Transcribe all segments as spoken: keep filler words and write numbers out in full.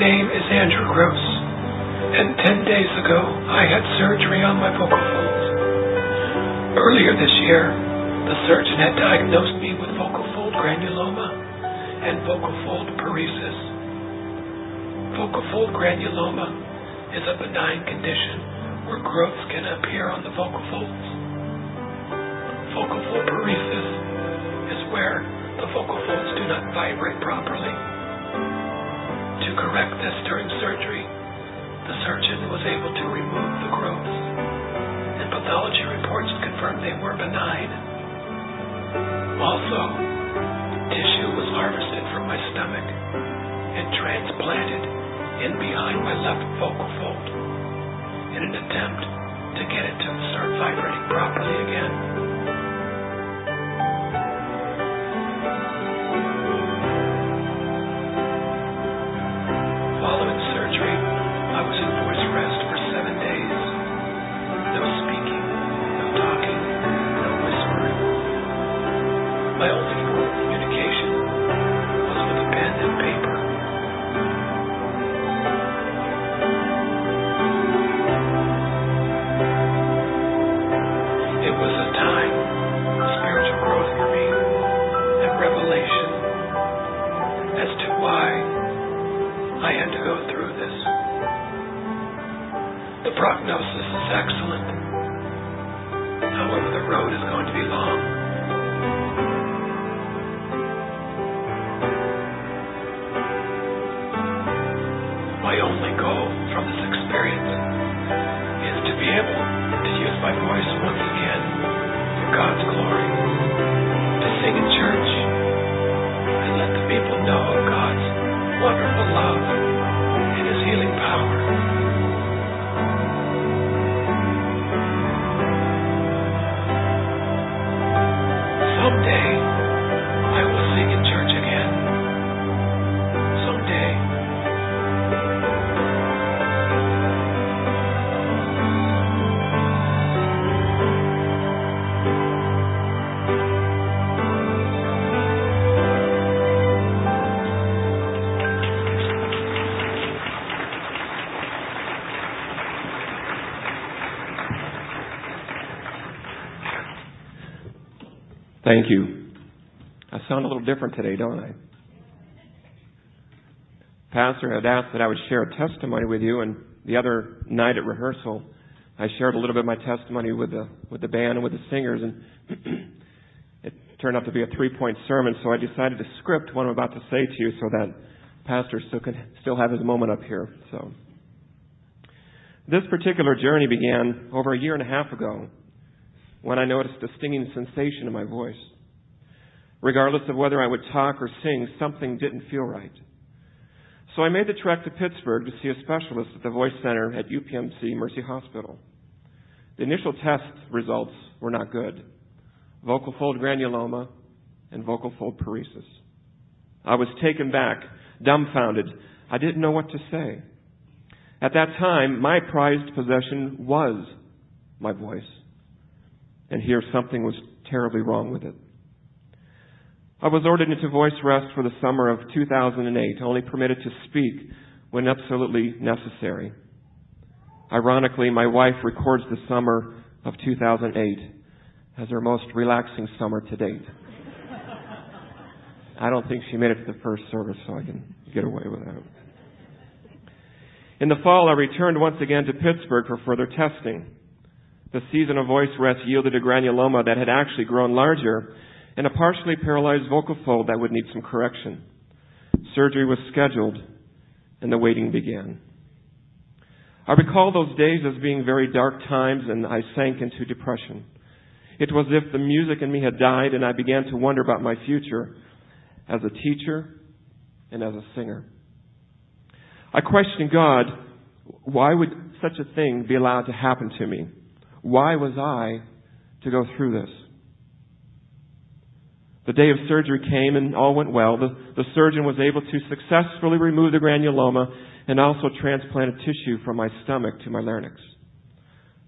name is Andrew Gross, and ten days ago I had surgery on my vocal folds. Earlier this year, the surgeon had diagnosed me with vocal fold granuloma and vocal fold paresis. Vocal fold granuloma is a benign condition where growths can appear on the vocal folds. Vocal fold paresis is where the vocal folds do not vibrate properly. To correct this during surgery, the surgeon was able to remove the growths, and pathology reports confirmed they were benign. Also, tissue was harvested from my stomach and transplanted in behind my left vocal fold in an attempt to get it to start vibrating properly again. Thank you. I sound a little different today, don't I? Pastor had asked that I would share a testimony with you, and the other night at rehearsal, I shared a little bit of my testimony with the with the band and with the singers, and it turned out to be a three-point sermon, so I decided to script what I'm about to say to you so that Pastor still can still have his moment up here. So this particular journey began over a year and a half ago, when I noticed a stinging sensation in my voice. Regardless of whether I would talk or sing, something didn't feel right. So I made the trek to Pittsburgh to see a specialist at the Voice Center at U P M C Mercy Hospital. The initial test results were not good. Vocal fold granuloma and vocal fold paresis. I was taken back, dumbfounded. I didn't know what to say. At that time, my prized possession was my voice. And here something was terribly wrong with it. I was ordered into voice rest for the summer of two thousand eight, only permitted to speak when absolutely necessary. Ironically, my wife records the summer of two thousand eight as her most relaxing summer to date. I don't think she made it to the first service, so I can get away with that. In the fall, I returned once again to Pittsburgh for further testing. The season of voice rest yielded a granuloma that had actually grown larger and a partially paralyzed vocal fold that would need some correction. Surgery was scheduled, and the waiting began. I recall those days as being very dark times, and I sank into depression. It was as if the music in me had died, and I began to wonder about my future as a teacher and as a singer. I questioned God, why would such a thing be allowed to happen to me? Why was I to go through this? The day of surgery came and all went well. The, the surgeon was able to successfully remove the granuloma and also transplanted tissue from my stomach to my larynx.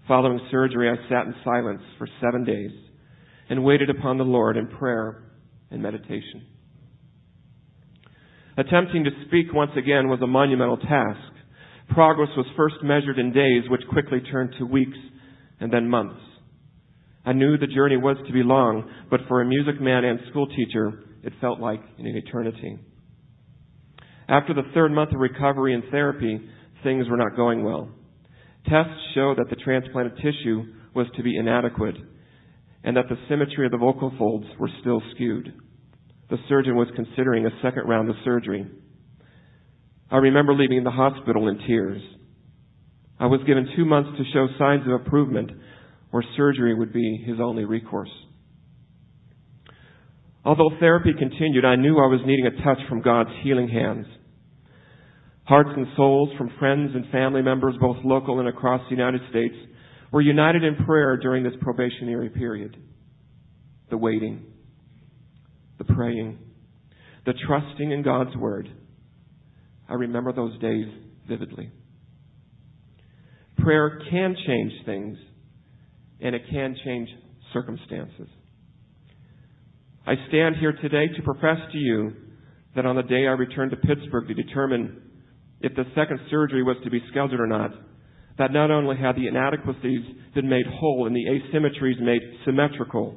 Following surgery, I sat in silence for seven days and waited upon the Lord in prayer and meditation. Attempting to speak once again was a monumental task. Progress was first measured in days, which quickly turned to weeks and then months. I knew the journey was to be long, but for a music man and school teacher, it felt like an eternity. After the third month of recovery and therapy, things were not going well. Tests showed that the transplanted tissue was to be inadequate and that the symmetry of the vocal folds were still skewed. The surgeon was considering a second round of surgery. I remember leaving the hospital in tears. I was given two months to show signs of improvement, or surgery would be his only recourse. Although therapy continued, I knew I was needing a touch from God's healing hands. Hearts and souls from friends and family members, both local and across the United States, were united in prayer during this probationary period. The waiting, the praying, the trusting in God's word. I remember those days vividly. Prayer can change things, and it can change circumstances. I stand here today to profess to you that on the day I returned to Pittsburgh to determine if the second surgery was to be scheduled or not, that not only had the inadequacies been made whole and the asymmetries made symmetrical,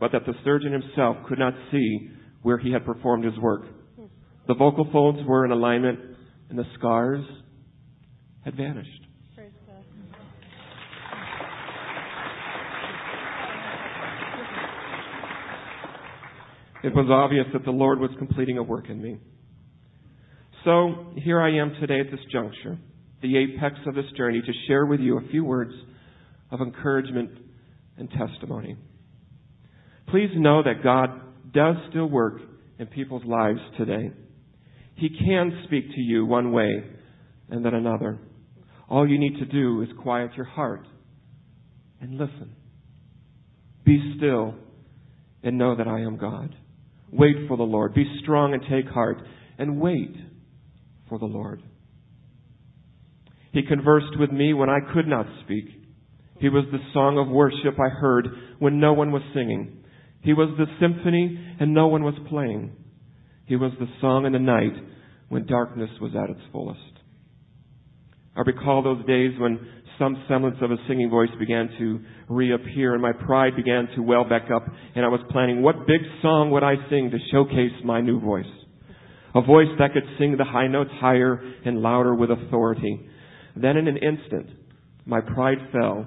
but that the surgeon himself could not see where he had performed his work. The vocal folds were in alignment, and the scars had vanished. It was obvious that the Lord was completing a work in me. So here I am today at this juncture, the apex of this journey, to share with you a few words of encouragement and testimony. Please know that God does still work in people's lives today. He can speak to you one way and then another. All you need to do is quiet your heart and listen. Be still and know that I am God. Wait for the Lord. Be strong and take heart, and wait for the Lord. He conversed with me when I could not speak. He was the song of worship I heard when no one was singing. He was the symphony and no one was playing. He was the song in the night when darkness was at its fullest. I recall those days when some semblance of a singing voice began to reappear and my pride began to well back up, and I was planning what big song would I sing to showcase my new voice. A voice that could sing the high notes higher and louder with authority. Then in an instant, my pride fell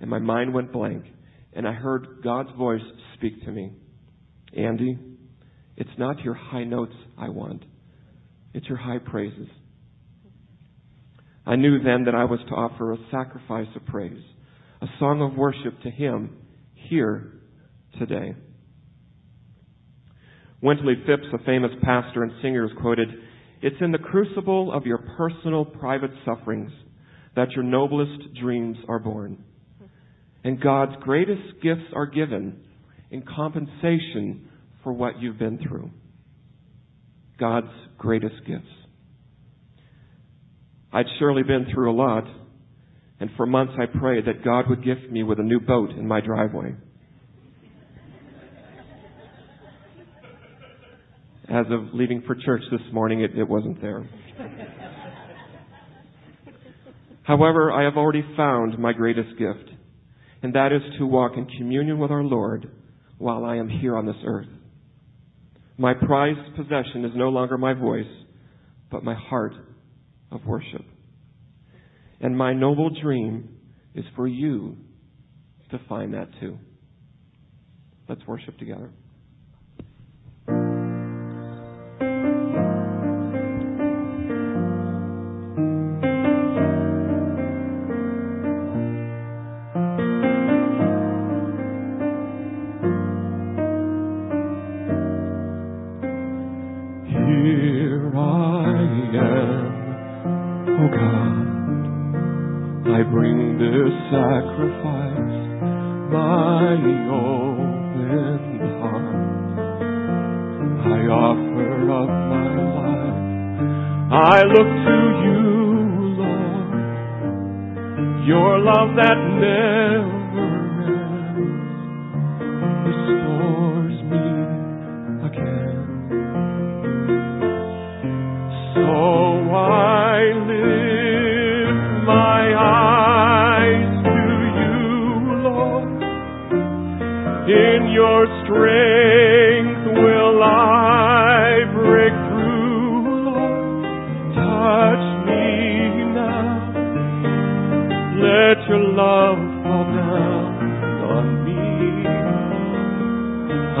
and my mind went blank, and I heard God's voice speak to me. Andy, it's not your high notes I want. It's your high praises. I knew then that I was to offer a sacrifice of praise, a song of worship to Him here today. Wintley Phipps, a famous pastor and singer, is quoted, "It's in the crucible of your personal private sufferings that your noblest dreams are born. And God's greatest gifts are given in compensation for what you've been through." God's greatest gifts. I'd surely been through a lot, and for months I prayed that God would gift me with a new boat in my driveway. As of leaving for church this morning, it, it wasn't there. However, I have already found my greatest gift, and that is to walk in communion with our Lord while I am here on this earth. My prized possession is no longer my voice, but my heart of worship. And my noble dream is for you to find that too. Let's worship together. Restores me again.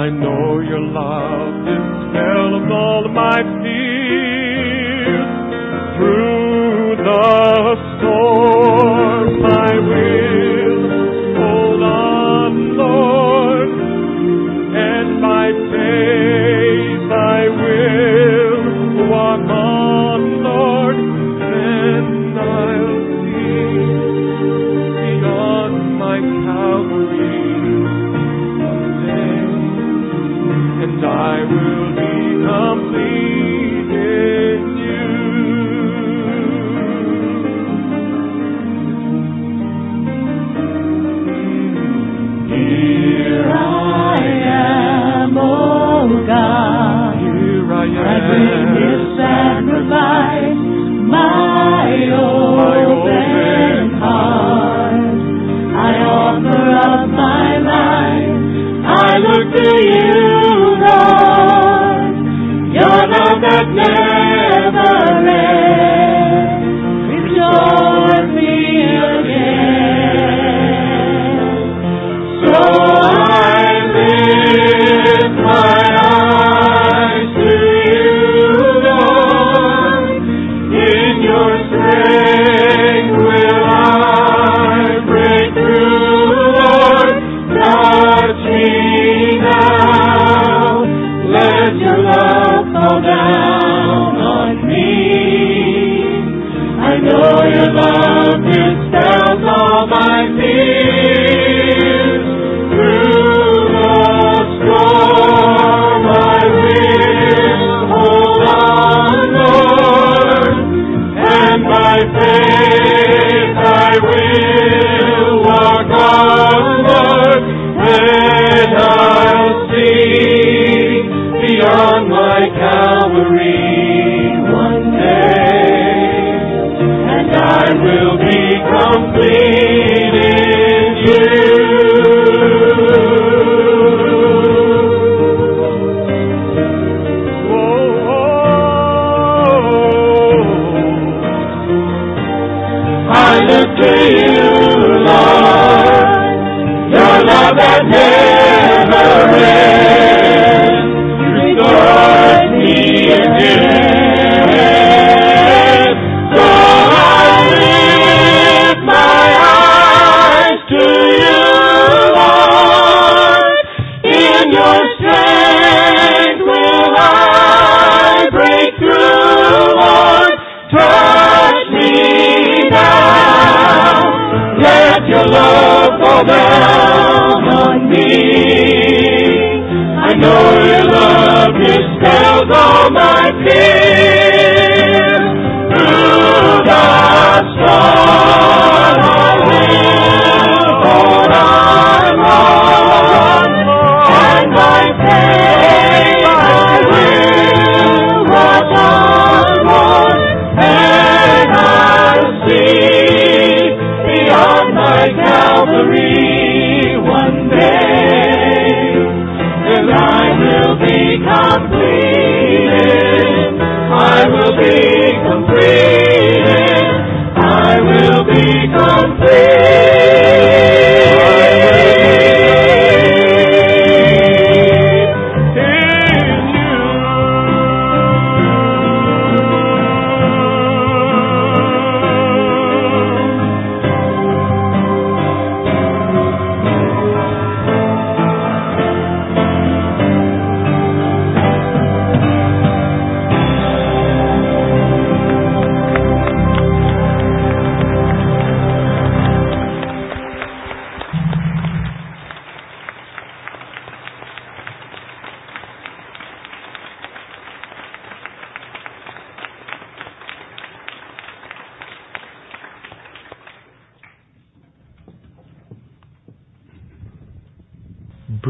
I know your love dispels all my fears. Through the storm I will hold on, Lord, and by faith I will walk on, Lord, and I'll see beyond my Calvary. I will be complete in you. Here I am, O God. Here I am. I bring this sacrifice, my open heart. I offer up my life. I look to you. That never ends, restore me again. So I lift my eyes to you, Lord. In your strength will I break through, Lord. Touch me now. Let your love fall down.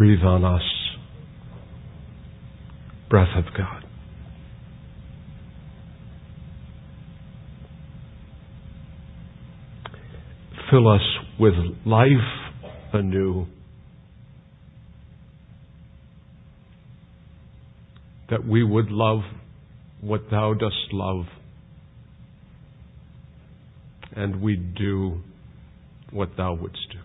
Breathe on us, breath of God. Fill us with life anew, that we would love what thou dost love, and we do what thou wouldst do.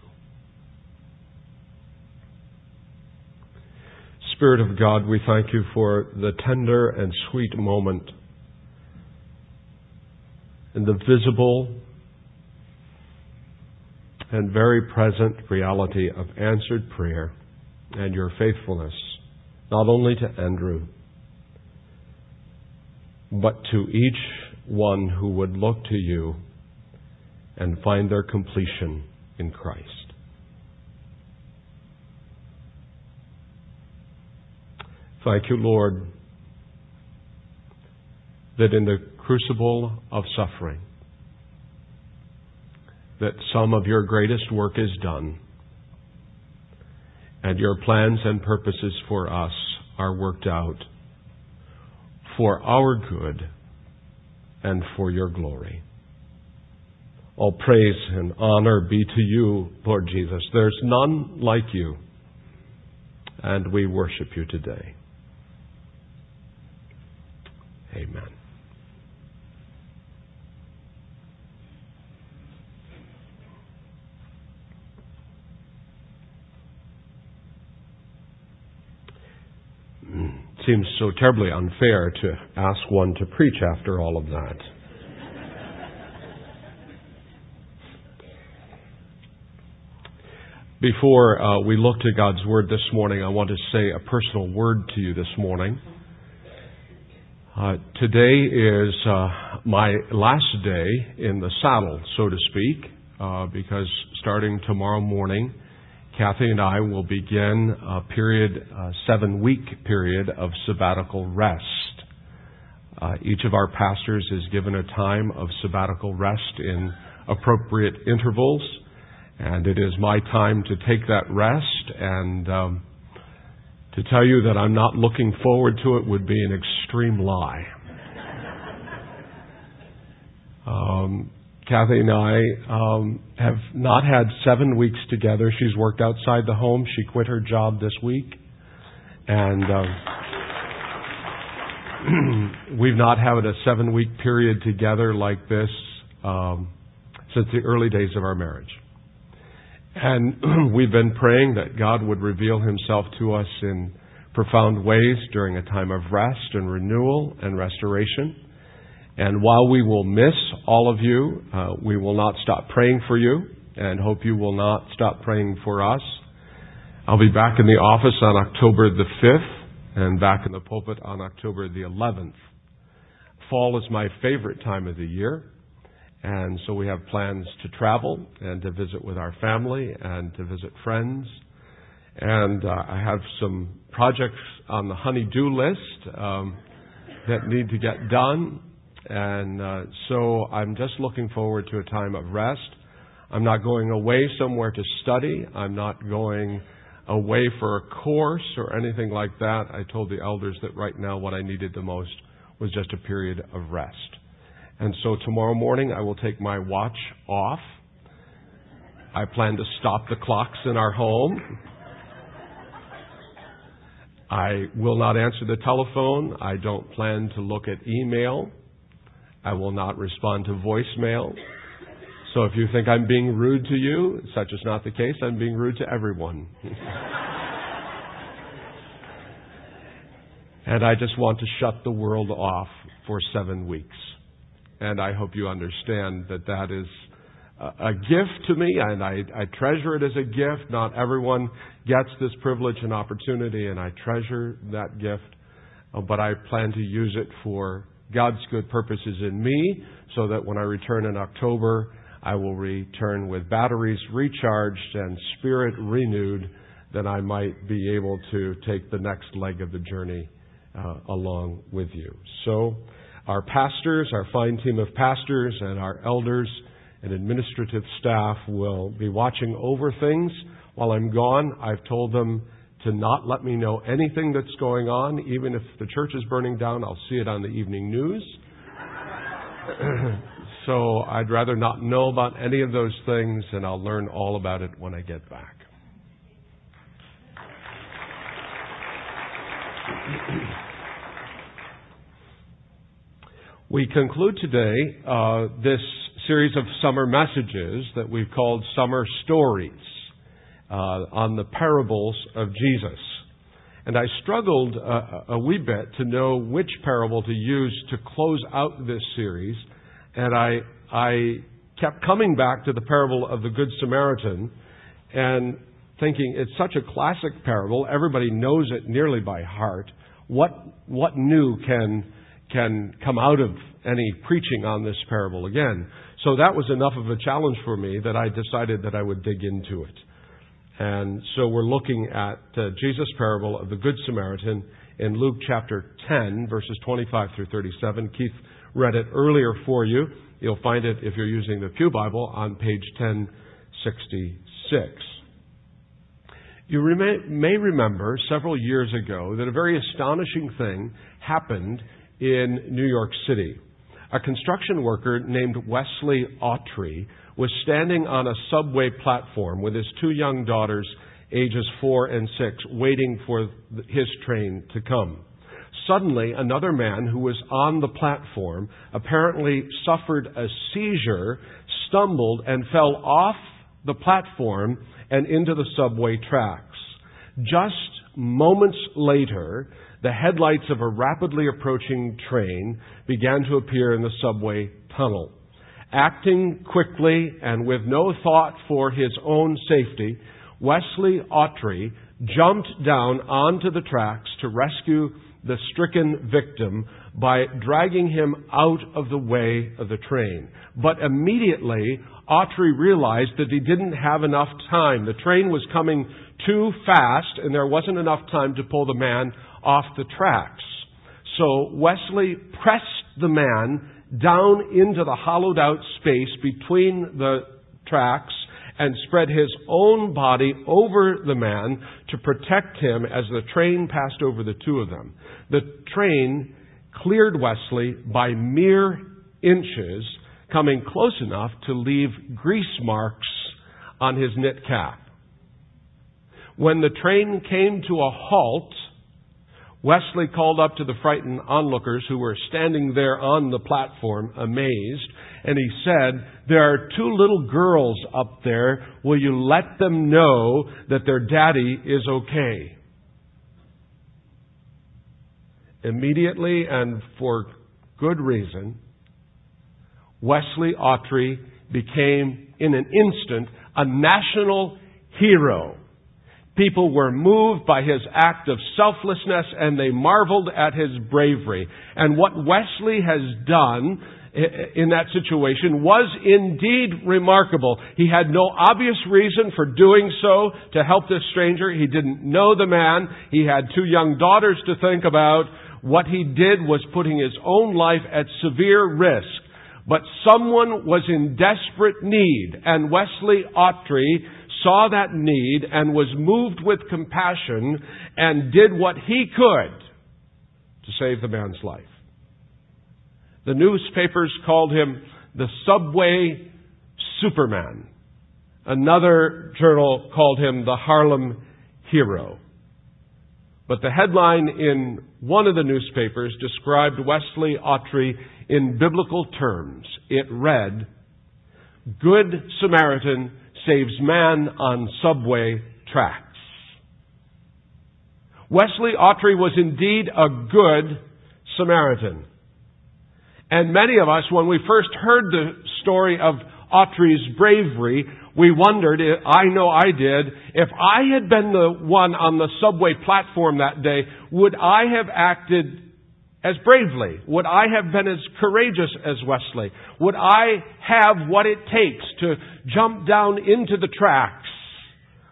Spirit of God, we thank you for the tender and sweet moment and the visible and very present reality of answered prayer and your faithfulness, not only to Andrew, but to each one who would look to you and find their completion in Christ. Thank you, Lord, that in the crucible of suffering, that some of your greatest work is done, and your plans and purposes for us are worked out for our good and for your glory. All praise and honor be to you, Lord Jesus. There's none like you, and we worship you today. Amen. Seems so terribly unfair to ask one to preach after all of that. Before uh, we look to God's Word this morning, I want to say a personal word to you this morning. Uh, today is uh, my last day in the saddle, so to speak, uh, because starting tomorrow morning, Kathy and I will begin a period, a seven-week period of sabbatical rest. Uh, each of our pastors is given a time of sabbatical rest in appropriate intervals. And it is my time to take that rest, and um, to tell you that I'm not looking forward to it would be an extreme lie. Um, Kathy and I um, have not had seven weeks together. She's worked outside the home. She quit her job this week, and um, we've not had a seven-week period together like this um, since the early days of our marriage. And we've been praying that God would reveal himself to us in profound ways during a time of rest and renewal and restoration. And while we will miss all of you, uh, we will not stop praying for you and hope you will not stop praying for us. I'll be back in the office on October the fifth and back in the pulpit on October the eleventh. Fall is my favorite time of the year. And so we have plans to travel and to visit with our family and to visit friends. And uh, I have some projects on the honey-do list um, that need to get done. And uh, so I'm just looking forward to a time of rest. I'm not going away somewhere to study. I'm not going away for a course or anything like that. I told the elders that right now what I needed the most was just a period of rest. And so tomorrow morning, I will take my watch off. I plan to stop the clocks in our home. I will not answer the telephone. I don't plan to look at email. I will not respond to voicemail. So if you think I'm being rude to you, such is not the case. I'm being rude to everyone. And I just want to shut the world off for seven weeks. And I hope you understand that that is a gift to me, and I, I treasure it as a gift. Not everyone gets this privilege and opportunity, and I treasure that gift. But I plan to use it for God's good purposes in me, so that when I return in October, I will return with batteries recharged and spirit renewed, that I might be able to take the next leg of the journey uh, along with you. So our pastors, our fine team of pastors, and our elders and administrative staff will be watching over things while I'm gone. I've told them to not let me know anything that's going on. Even if the church is burning down, I'll see it on the evening news. So I'd rather not know about any of those things, and I'll learn all about it when I get back. We conclude today uh, this series of summer messages that we've called Summer Stories uh, on the parables of Jesus. And I struggled a, a wee bit to know which parable to use to close out this series. And I I kept coming back to the parable of the Good Samaritan and thinking it's such a classic parable. Everybody knows it nearly by heart. What what new can can come out of any preaching on this parable again? So that was enough of a challenge for me that I decided that I would dig into it. And so we're looking at uh, Jesus' parable of the Good Samaritan in Luke chapter ten, verses twenty-five through thirty-seven. Keith read it earlier for you. You'll find it, if you're using the Pew Bible, on page ten sixty-six. You may remember several years ago that a very astonishing thing happened in New York City. A construction worker named Wesley Autry was standing on a subway platform with his two young daughters, ages four and six, waiting for his train to come. Suddenly, another man who was on the platform apparently suffered a seizure, stumbled, and fell off the platform and into the subway tracks. Just moments later, the headlights of a rapidly approaching train began to appear in the subway tunnel. Acting quickly and with no thought for his own safety, Wesley Autry jumped down onto the tracks to rescue the stricken victim by dragging him out of the way of the train. But immediately, Autry realized that he didn't have enough time. The train was coming too fast, and there wasn't enough time to pull the man off the tracks. So Wesley pressed the man down into the hollowed-out space between the tracks and spread his own body over the man to protect him as the train passed over the two of them. The train cleared Wesley by mere inches, coming close enough to leave grease marks on his knit cap. When the train came to a halt, Wesley called up to the frightened onlookers who were standing there on the platform, amazed, and he said, "There are two little girls up there. Will you let them know that their daddy is okay?" Immediately, and for good reason, Wesley Autry became, in an instant, a national hero. People were moved by his act of selflessness, and they marveled at his bravery. And what Wesley has done in that situation was indeed remarkable. He had no obvious reason for doing so to help this stranger. He didn't know the man. He had two young daughters to think about. What he did was putting his own life at severe risk. But someone was in desperate need, and Wesley Autry saw that need and was moved with compassion and did what he could to save the man's life. The newspapers called him the Subway Superman. Another journal called him the Harlem Hero. But the headline in one of the newspapers described Wesley Autry in biblical terms. It read, "Good Samaritan saves man on subway tracks." Wesley Autry was indeed a good Samaritan. And many of us, when we first heard the story of Autry's bravery, we wondered, I know I did, if I had been the one on the subway platform that day, would I have acted as bravely? Would I have been as courageous as Wesley? Would I have what it takes to jump down into the tracks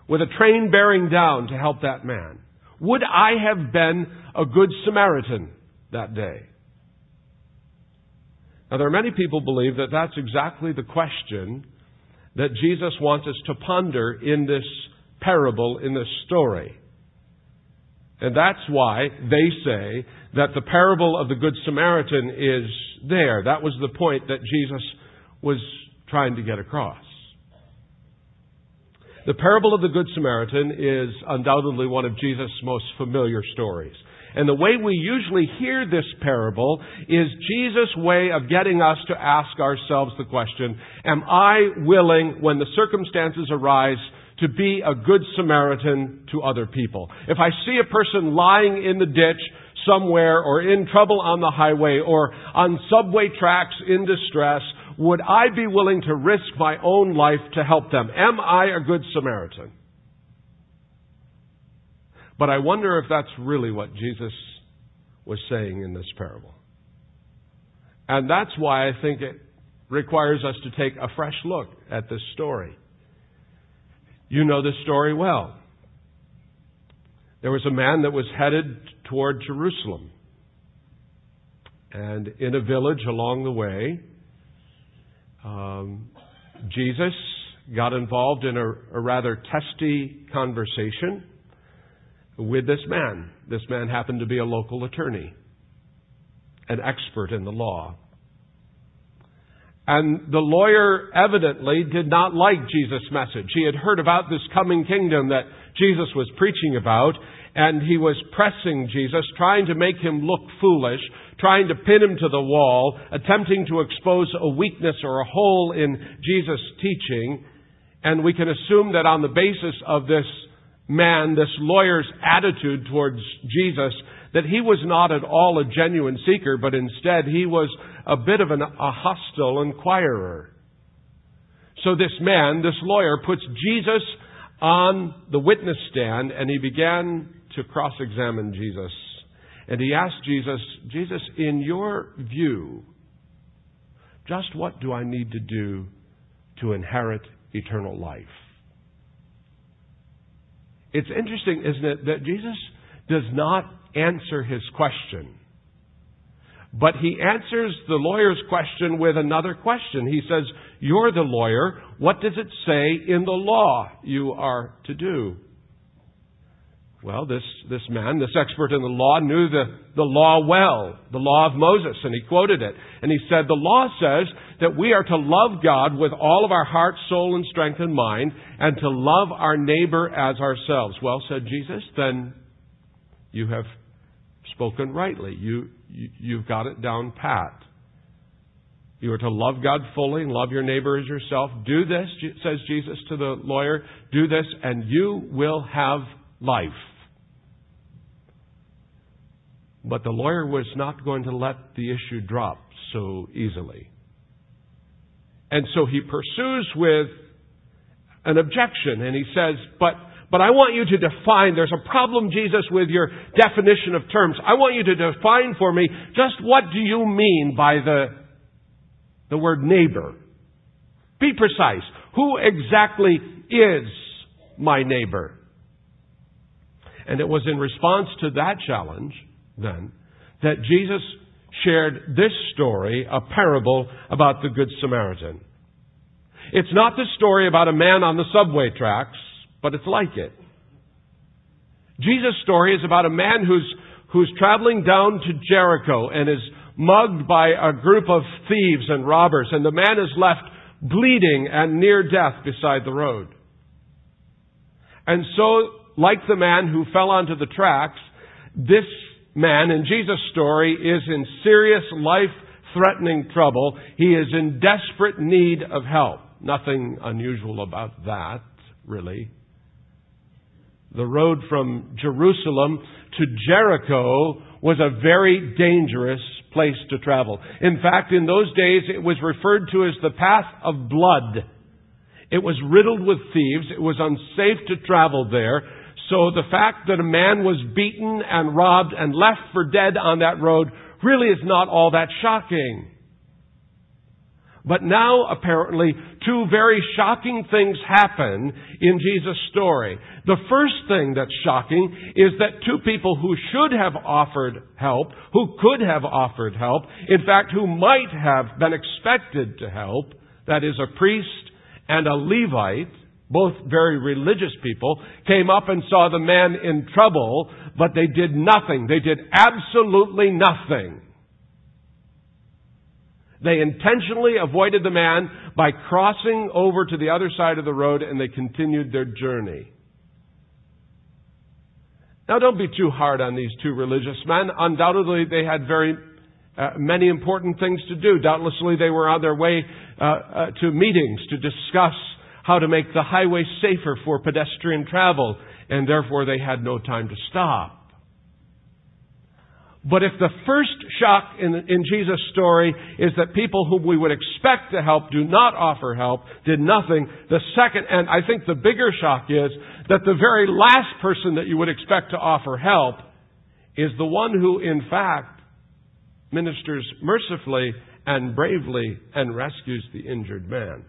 with a train bearing down to help that man? Would I have been a good Samaritan that day? Now, there are many people who believe that that's exactly the question that Jesus wants us to ponder in this parable, in this story. And that's why they say that the parable of the Good Samaritan is there. That was the point that Jesus was trying to get across. The parable of the Good Samaritan is undoubtedly one of Jesus' most familiar stories. And the way we usually hear this parable is Jesus' way of getting us to ask ourselves the question, am I willing, when the circumstances arise, to be a good Samaritan to other people. If I see a person lying in the ditch somewhere or in trouble on the highway or on subway tracks in distress, would I be willing to risk my own life to help them? Am I a good Samaritan? But I wonder if that's really what Jesus was saying in this parable. And that's why I think it requires us to take a fresh look at this story. You know this story well. There was a man that was headed toward Jerusalem. And in a village along the way, um, Jesus got involved in a, a rather testy conversation with this man. This man happened to be a local attorney, an expert in the law. And the lawyer evidently did not like Jesus' message. He had heard about this coming kingdom that Jesus was preaching about, and he was pressing Jesus, trying to make him look foolish, trying to pin him to the wall, attempting to expose a weakness or a hole in Jesus' teaching. And we can assume that on the basis of this man, this lawyer's attitude towards Jesus, that he was not at all a genuine seeker, but instead he was a bit of an, a hostile inquirer. So this man, this lawyer, puts Jesus on the witness stand, and he began to cross-examine Jesus. And he asked Jesus, Jesus, in your view, just what do I need to do to inherit eternal life? It's interesting, isn't it, that Jesus does not answer his question. But he answers the lawyer's question with another question. He says, you're the lawyer. What does it say in the law you are to do? Well, this, this man, this expert in the law, knew the, the law well, the law of Moses, and he quoted it. And he said, the law says that we are to love God with all of our heart, soul, and strength and mind, and to love our neighbor as ourselves. Well, said Jesus, then you have spoken rightly. You, you, you've got it down pat. You are to love God fully and love your neighbor as yourself. Do this, says Jesus to the lawyer. Do this, and you will have life. But the lawyer was not going to let the issue drop so easily. And so he pursues with an objection, and he says, but But I want you to define, there's a problem, Jesus, with your definition of terms. I want you to define for me, just what do you mean by the, the word neighbor? Be precise. Who exactly is my neighbor? And it was in response to that challenge, then, that Jesus shared this story, a parable about the Good Samaritan. It's not the story about a man on the subway tracks, but it's like it. Jesus' story is about a man who's who's traveling down to Jericho and is mugged by a group of thieves and robbers, and the man is left bleeding and near death beside the road. And so, like the man who fell onto the tracks, this man in Jesus' story is in serious life-threatening trouble. He is in desperate need of help. Nothing unusual about that, really. The road from Jerusalem to Jericho was a very dangerous place to travel. In fact, in those days, it was referred to as the path of blood. It was riddled with thieves. It was unsafe to travel there. So the fact that a man was beaten and robbed and left for dead on that road really is not all that shocking. But now, apparently, two very shocking things happen in Jesus' story. The first thing that's shocking is that two people who should have offered help, who could have offered help, in fact, who might have been expected to help, that is, a priest and a Levite, both very religious people, came up and saw the man in trouble, but they did nothing. They did absolutely nothing. They intentionally avoided the man by crossing over to the other side of the road, and they continued their journey. Now, don't be too hard on these two religious men. Undoubtedly, they had very uh, many important things to do. Doubtlessly, they were on their way uh, uh, to meetings to discuss how to make the highway safer for pedestrian travel, and therefore they had no time to stop. But if the first shock in, in Jesus' story is that people whom we would expect to help do not offer help, did nothing, the second, and I think the bigger shock is that the very last person that you would expect to offer help is the one who, in fact, ministers mercifully and bravely and rescues the injured man.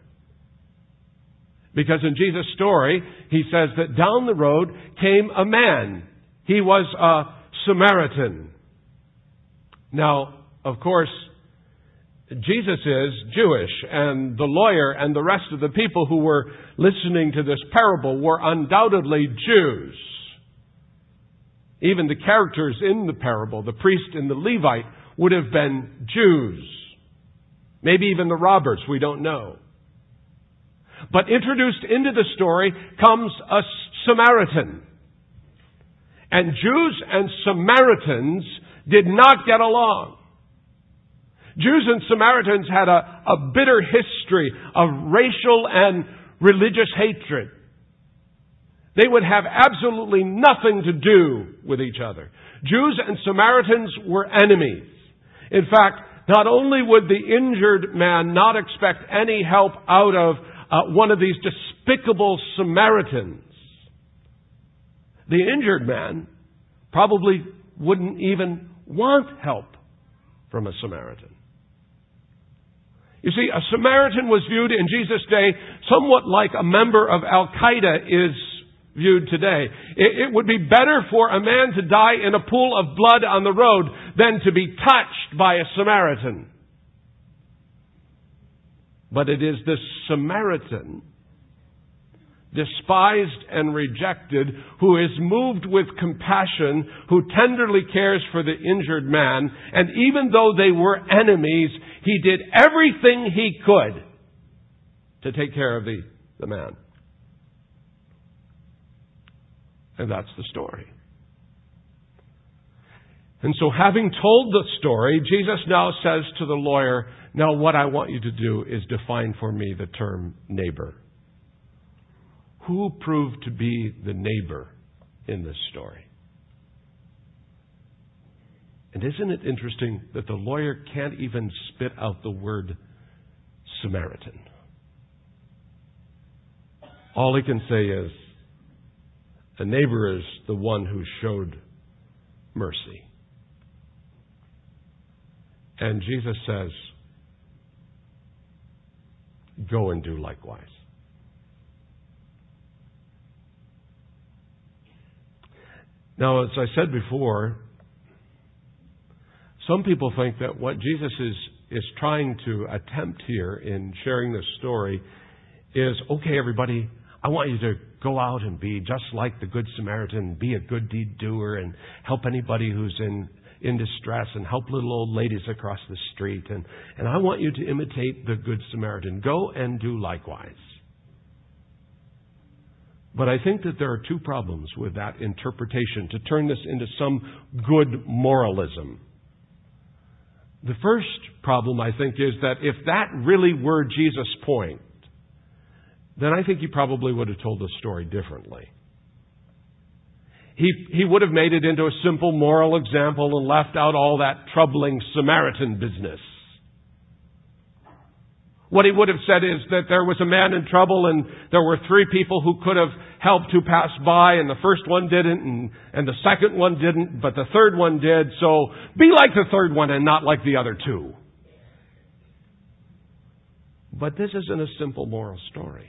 Because in Jesus' story, he says that down the road came a man. He was a Samaritan. Now, of course, Jesus is Jewish, and the lawyer and the rest of the people who were listening to this parable were undoubtedly Jews. Even the characters in the parable, the priest and the Levite, would have been Jews. Maybe even the robbers, we don't know. But introduced into the story comes a Samaritan. And Jews and Samaritans did not get along. Jews and Samaritans had a, a bitter history of racial and religious hatred. They would have absolutely nothing to do with each other. Jews and Samaritans were enemies. In fact, not only would the injured man not expect any help out of uh, one of these despicable Samaritans, the injured man probably wouldn't even want help from a Samaritan. You see, a Samaritan was viewed in Jesus' day somewhat like a member of Al-Qaeda is viewed today. It, it would be better for a man to die in a pool of blood on the road than to be touched by a Samaritan. But it is this Samaritan, despised and rejected, who is moved with compassion, who tenderly cares for the injured man, and even though they were enemies, he did everything he could to take care of the, the man. And that's the story. And so having told the story, Jesus now says to the lawyer, now what I want you to do is define for me the term neighbor. Who proved to be the neighbor in this story? And isn't it interesting that the lawyer can't even spit out the word Samaritan? All he can say is, a neighbor is the one who showed mercy. And Jesus says, go and do likewise. Now, as I said before, some people think that what Jesus is, is trying to attempt here in sharing this story is, okay, everybody, I want you to go out and be just like the Good Samaritan, be a good deed doer and help anybody who's in, in distress and help little old ladies across the street. And, and I want you to imitate the Good Samaritan. Go and do likewise. But I think that there are two problems with that interpretation, to turn this into some good moralism. The first problem, I think, is that if that really were Jesus' point, then I think he probably would have told the story differently. He, he would have made it into a simple moral example and left out all that troubling Samaritan business. What he would have said is that there was a man in trouble and there were three people who could have helped who passed by, and the first one didn't and, and the second one didn't, but the third one did. So be like the third one and not like the other two. But this isn't a simple moral story.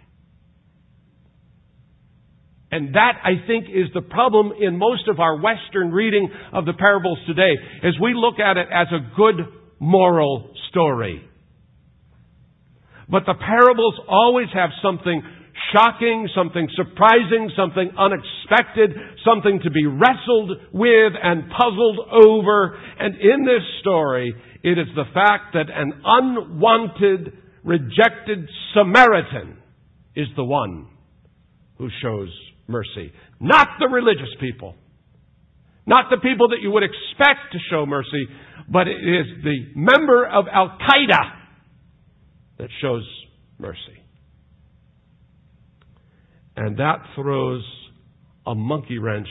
And that, I think, is the problem in most of our Western reading of the parables today, as we look at it as a good moral story. But the parables always have something shocking, something surprising, something unexpected, something to be wrestled with and puzzled over. And in this story, it is the fact that an unwanted, rejected Samaritan is the one who shows mercy. Not the religious people. Not the people that you would expect to show mercy, but it is the member of Al-Qaeda that shows mercy. And that throws a monkey wrench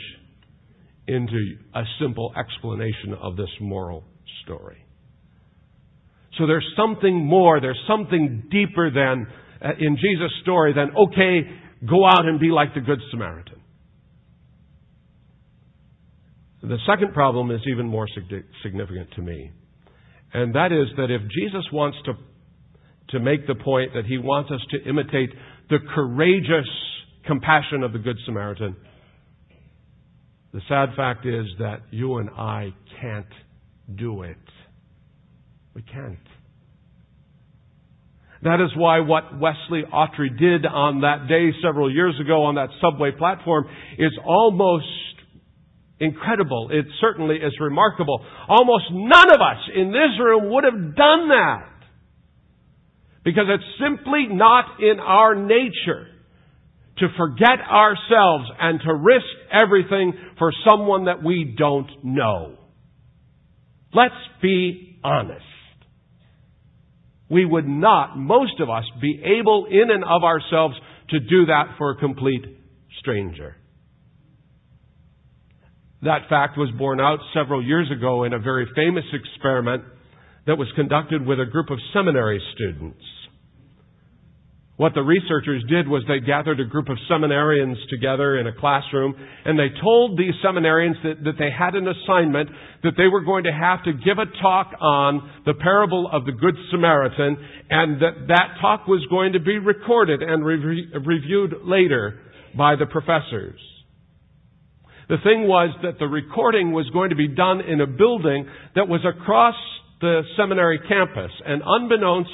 into a simple explanation of this moral story. So there's something more, there's something deeper than uh, in Jesus' story than, okay, go out and be like the Good Samaritan. The second problem is even more significant to me. And that is that if Jesus wants to to make the point that he wants us to imitate the courageous compassion of the Good Samaritan, the sad fact is that you and I can't do it. We can't. That is why what Wesley Autry did on that day several years ago on that subway platform is almost incredible. It certainly is remarkable. Almost none of us in this room would have done that, because it's simply not in our nature to forget ourselves and to risk everything for someone that we don't know. Let's be honest. We would not, most of us, be able in and of ourselves to do that for a complete stranger. That fact was borne out several years ago in a very famous experiment that was conducted with a group of seminary students. What the researchers did was they gathered a group of seminarians together in a classroom, and they told these seminarians that, that they had an assignment, that they were going to have to give a talk on the parable of the Good Samaritan, and that that talk was going to be recorded and re- reviewed later by the professors. The thing was that the recording was going to be done in a building that was across the seminary campus, and unbeknownst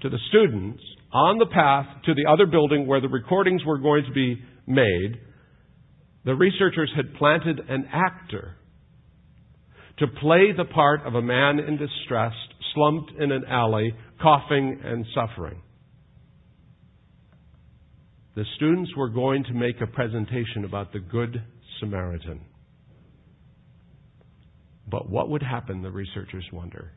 to the students, on the path to the other building where the recordings were going to be made, the researchers had planted an actor to play the part of a man in distress, slumped in an alley, coughing and suffering. The students were going to make a presentation about the Good Samaritan. But what would happen, the researchers wonder?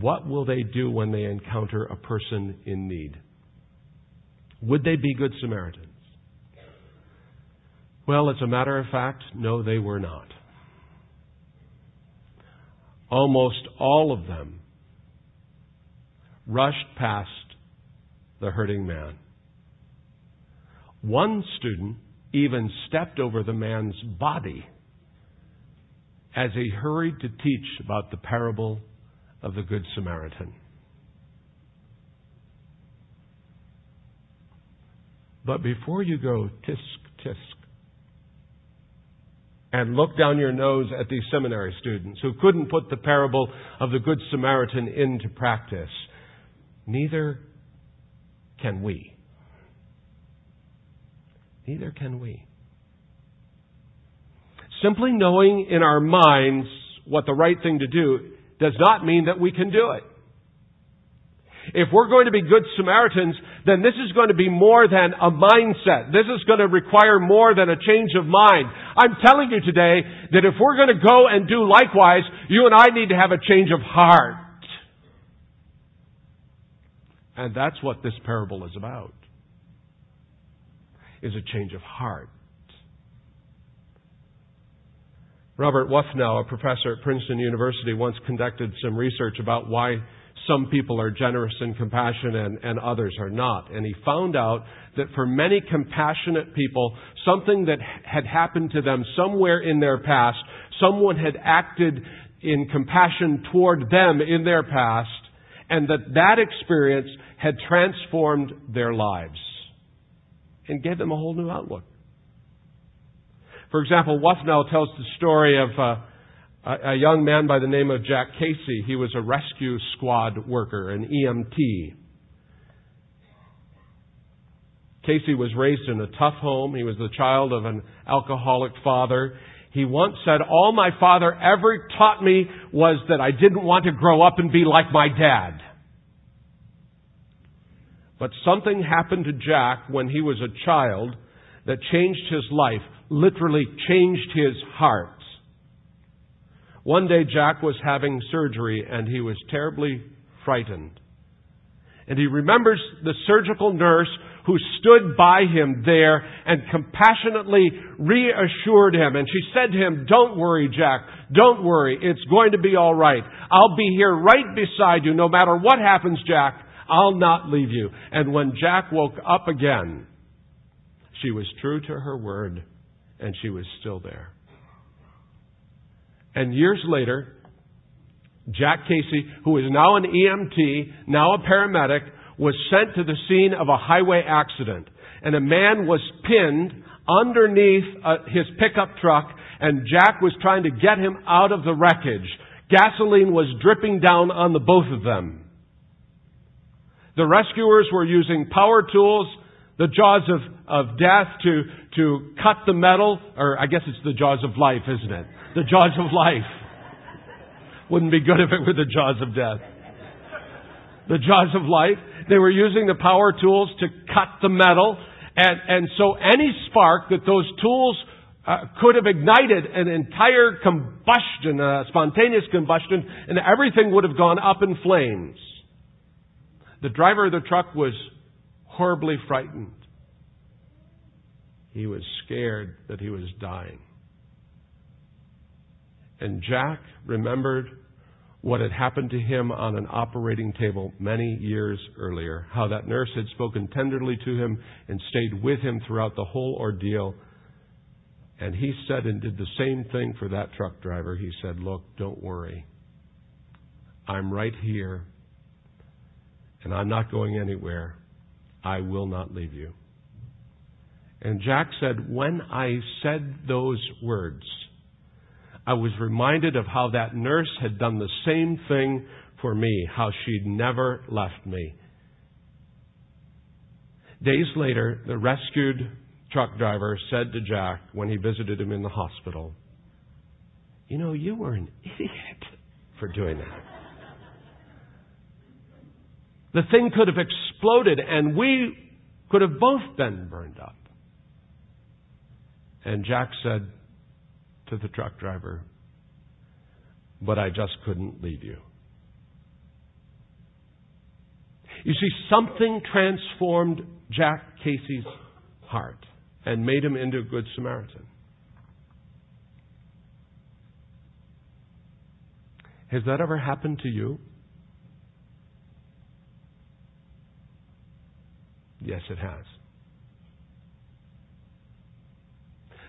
What will they do when they encounter a person in need? Would they be Good Samaritans? Well, as a matter of fact, no, they were not. Almost all of them rushed past the hurting man. One student even stepped over the man's body as he hurried to teach about the parable of the Good Samaritan. But before you go tisk, tisk, and look down your nose at these seminary students who couldn't put the parable of the Good Samaritan into practice, neither can we. Neither can we. Simply knowing in our minds what the right thing to do does not mean that we can do it. If we're going to be Good Samaritans, then this is going to be more than a mindset. This is going to require more than a change of mind. I'm telling you today that if we're going to go and do likewise, you and I need to have a change of heart. And that's what this parable is about, is a change of heart. Robert Wuthnow, a professor at Princeton University, once conducted some research about why some people are generous in compassion and, and others are not. And he found out that for many compassionate people, something that had happened to them somewhere in their past, someone had acted in compassion toward them in their past, and that that experience had transformed their lives and gave them a whole new outlook. For example, Wuthnow tells the story of uh, a, a young man by the name of Jack Casey. He was a rescue squad worker, an E M T. Casey was raised in a tough home. He was the child of an alcoholic father. He once said, "All my father ever taught me was that I didn't want to grow up and be like my dad." But something happened to Jack when he was a child that changed his life, literally changed his heart. One day Jack was having surgery and he was terribly frightened. And he remembers the surgical nurse who stood by him there and compassionately reassured him. And she said to him, "Don't worry, Jack. Don't worry. It's going to be all right. I'll be here right beside you. No matter what happens, Jack, I'll not leave you." And when Jack woke up again, she was true to her word, and she was still there. And years later, Jack Casey, who is now an E M T, now a paramedic, was sent to the scene of a highway accident. And a man was pinned underneath uh, his pickup truck, and Jack was trying to get him out of the wreckage. Gasoline was dripping down on the both of them. The rescuers were using power tools, the jaws of, of death, to, to cut the metal, or I guess it's the jaws of life, isn't it? The jaws of life. Wouldn't be good if it were the jaws of death. The jaws of life. They were using the power tools to cut the metal. And, and so any spark that those tools uh, could have ignited an entire combustion, a spontaneous combustion, and everything would have gone up in flames. The driver of the truck was horribly frightened. He was scared that he was dying. And Jack remembered what had happened to him on an operating table many years earlier, how that nurse had spoken tenderly to him and stayed with him throughout the whole ordeal. And he said and did the same thing for that truck driver. He said, "Look, don't worry. I'm right here, and I'm not going anywhere. I will not leave you." And Jack said, "When I said those words, I was reminded of how that nurse had done the same thing for me, how she'd never left me." Days later, the rescued truck driver said to Jack when he visited him in the hospital, "You know, you were an idiot for doing that. The thing could have exploded, and we could have both been burned up." And Jack said to the truck driver, "But I just couldn't leave you." You see, something transformed Jack Casey's heart and made him into a good Samaritan. Has that ever happened to you? Yes, it has.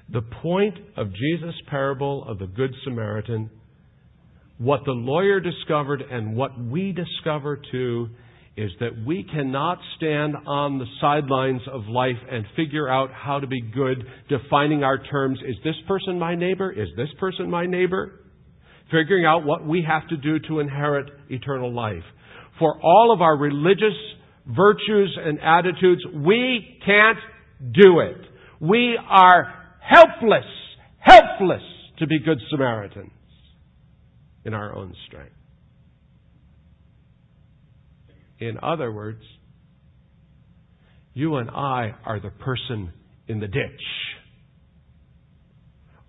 The point of Jesus' parable of the Good Samaritan, what the lawyer discovered and what we discover too, is that we cannot stand on the sidelines of life and figure out how to be good, defining our terms. Is this person my neighbor? Is this person my neighbor? Figuring out what we have to do to inherit eternal life. For all of our religious virtues and attitudes, we can't do it. We are helpless, helpless to be good Samaritans in our own strength. In other words, you and I are the person in the ditch.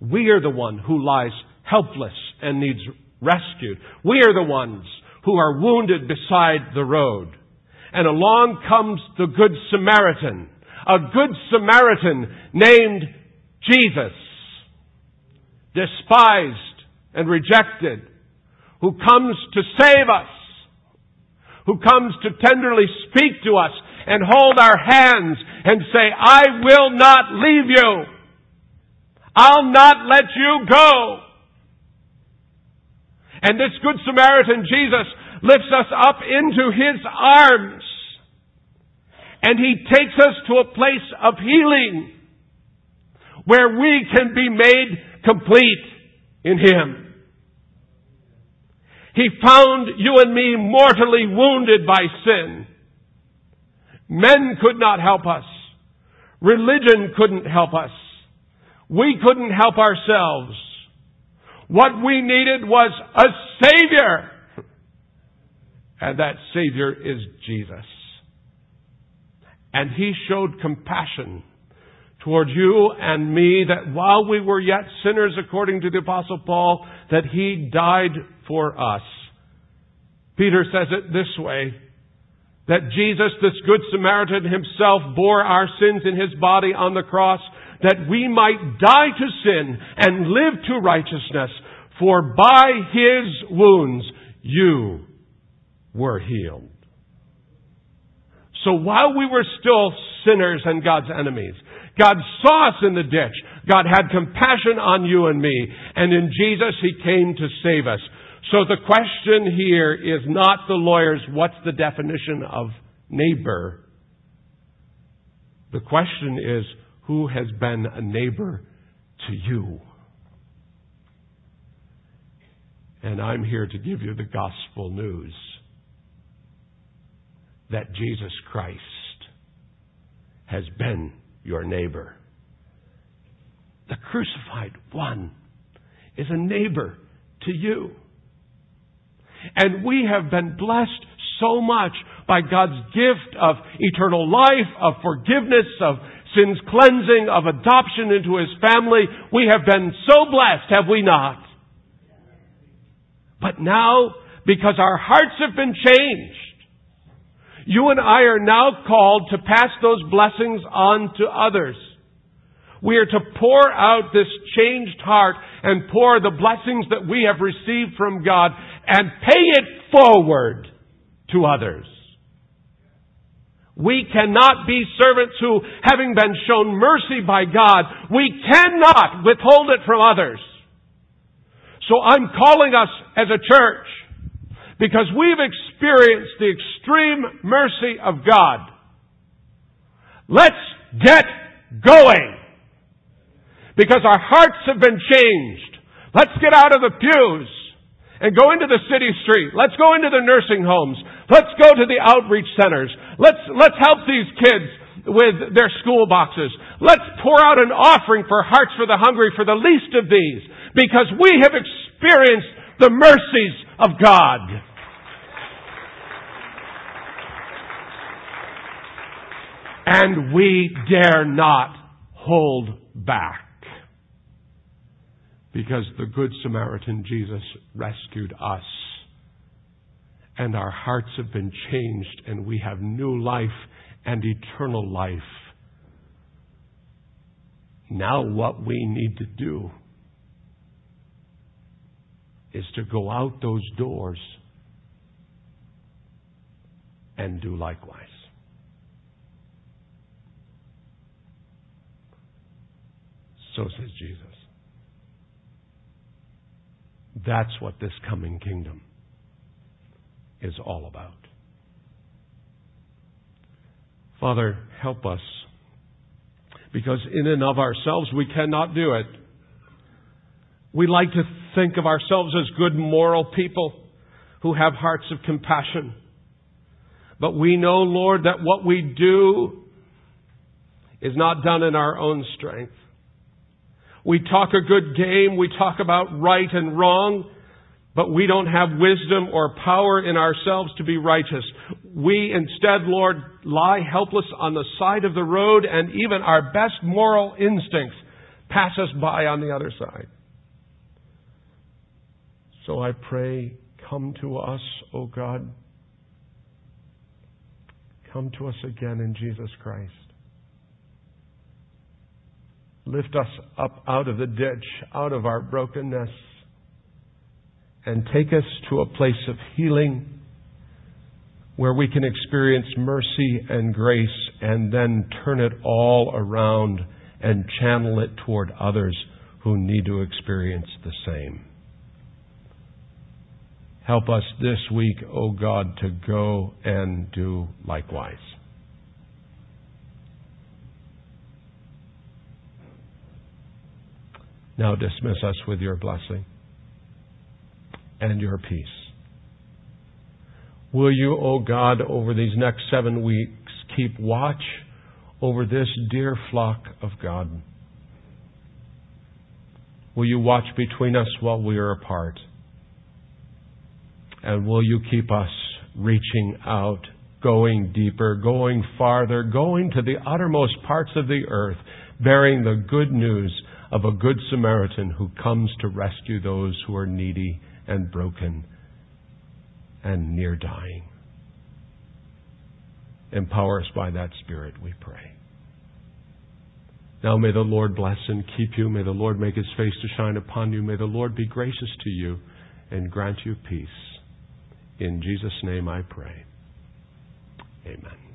We are the one who lies helpless and needs rescued. We are the ones who are wounded beside the road. And along comes the Good Samaritan, a Good Samaritan named Jesus, despised and rejected, who comes to save us, who comes to tenderly speak to us and hold our hands and say, "I will not leave you. I'll not let you go." And this Good Samaritan, Jesus, lifts us up into His arms, and He takes us to a place of healing where we can be made complete in Him. He found you and me mortally wounded by sin. Men could not help us. Religion couldn't help us. We couldn't help ourselves. What we needed was a Savior. And that Savior is Jesus. And He showed compassion toward you and me, that while we were yet sinners, according to the Apostle Paul, that He died for us. Peter says it this way, That Jesus, this Good Samaritan himself, bore our sins in his body on the cross, that we might die to sin and live to righteousness. For by his wounds you were healed. So while we were still sinners and God's enemies, God saw us in the ditch. God had compassion on you and me. And in Jesus, he came to save us. So the question here is not the lawyers, what's the definition of neighbor? The question is, who has been a neighbor to you? And I'm here to give you the gospel news that Jesus Christ has been your neighbor. The crucified one is a neighbor to you. And we have been blessed so much by God's gift of eternal life, of forgiveness, of sin's cleansing, of adoption into his family. We have been so blessed, have we not? But now, because our hearts have been changed, you and I are now called to pass those blessings on to others. We are to pour out this changed heart and pour the blessings that we have received from God and pay it forward to others. We cannot be servants who, having been shown mercy by God, we cannot withhold it from others. So I'm calling us as a church, because we've experienced the extreme mercy of God, let's get going. Because our hearts have been changed. Let's get out of the pews and go into the city street. Let's go into the nursing homes. Let's go to the outreach centers. Let's, let's help these kids with their school boxes. Let's pour out an offering for Hearts for the Hungry, for the least of these, because we have experienced the mercies of God. And we dare not hold back, because the Good Samaritan Jesus rescued us, and our hearts have been changed, and we have new life and eternal life. Now what we need to do is to go out those doors and do likewise. So says Jesus. That's what this coming kingdom is all about. Father, help us, because in and of ourselves we cannot do it. We like to think of ourselves as good moral people who have hearts of compassion. But we know, Lord, that what we do is not done in our own strength. We talk a good game, we talk about right and wrong, but we don't have wisdom or power in ourselves to be righteous. We instead, Lord, lie helpless on the side of the road, and even our best moral instincts pass us by on the other side. So I pray, come to us, O God. Come to us again in Jesus Christ. Lift us up out of the ditch, out of our brokenness, and take us to a place of healing where we can experience mercy and grace, and then turn it all around and channel it toward others who need to experience the same. Help us this week, O God, to go and do likewise. Now dismiss us with your blessing and your peace. Will you, O God, over these next seven weeks, keep watch over this dear flock of God? Will you watch between us while we are apart? And will you keep us reaching out, going deeper, going farther, going to the uttermost parts of the earth, bearing the good news of a good Samaritan who comes to rescue those who are needy and broken and near dying. Empower us by that Spirit, we pray. Now may the Lord bless and keep you. May the Lord make His face to shine upon you. May the Lord be gracious to you and grant you peace. In Jesus' name I pray. Amen.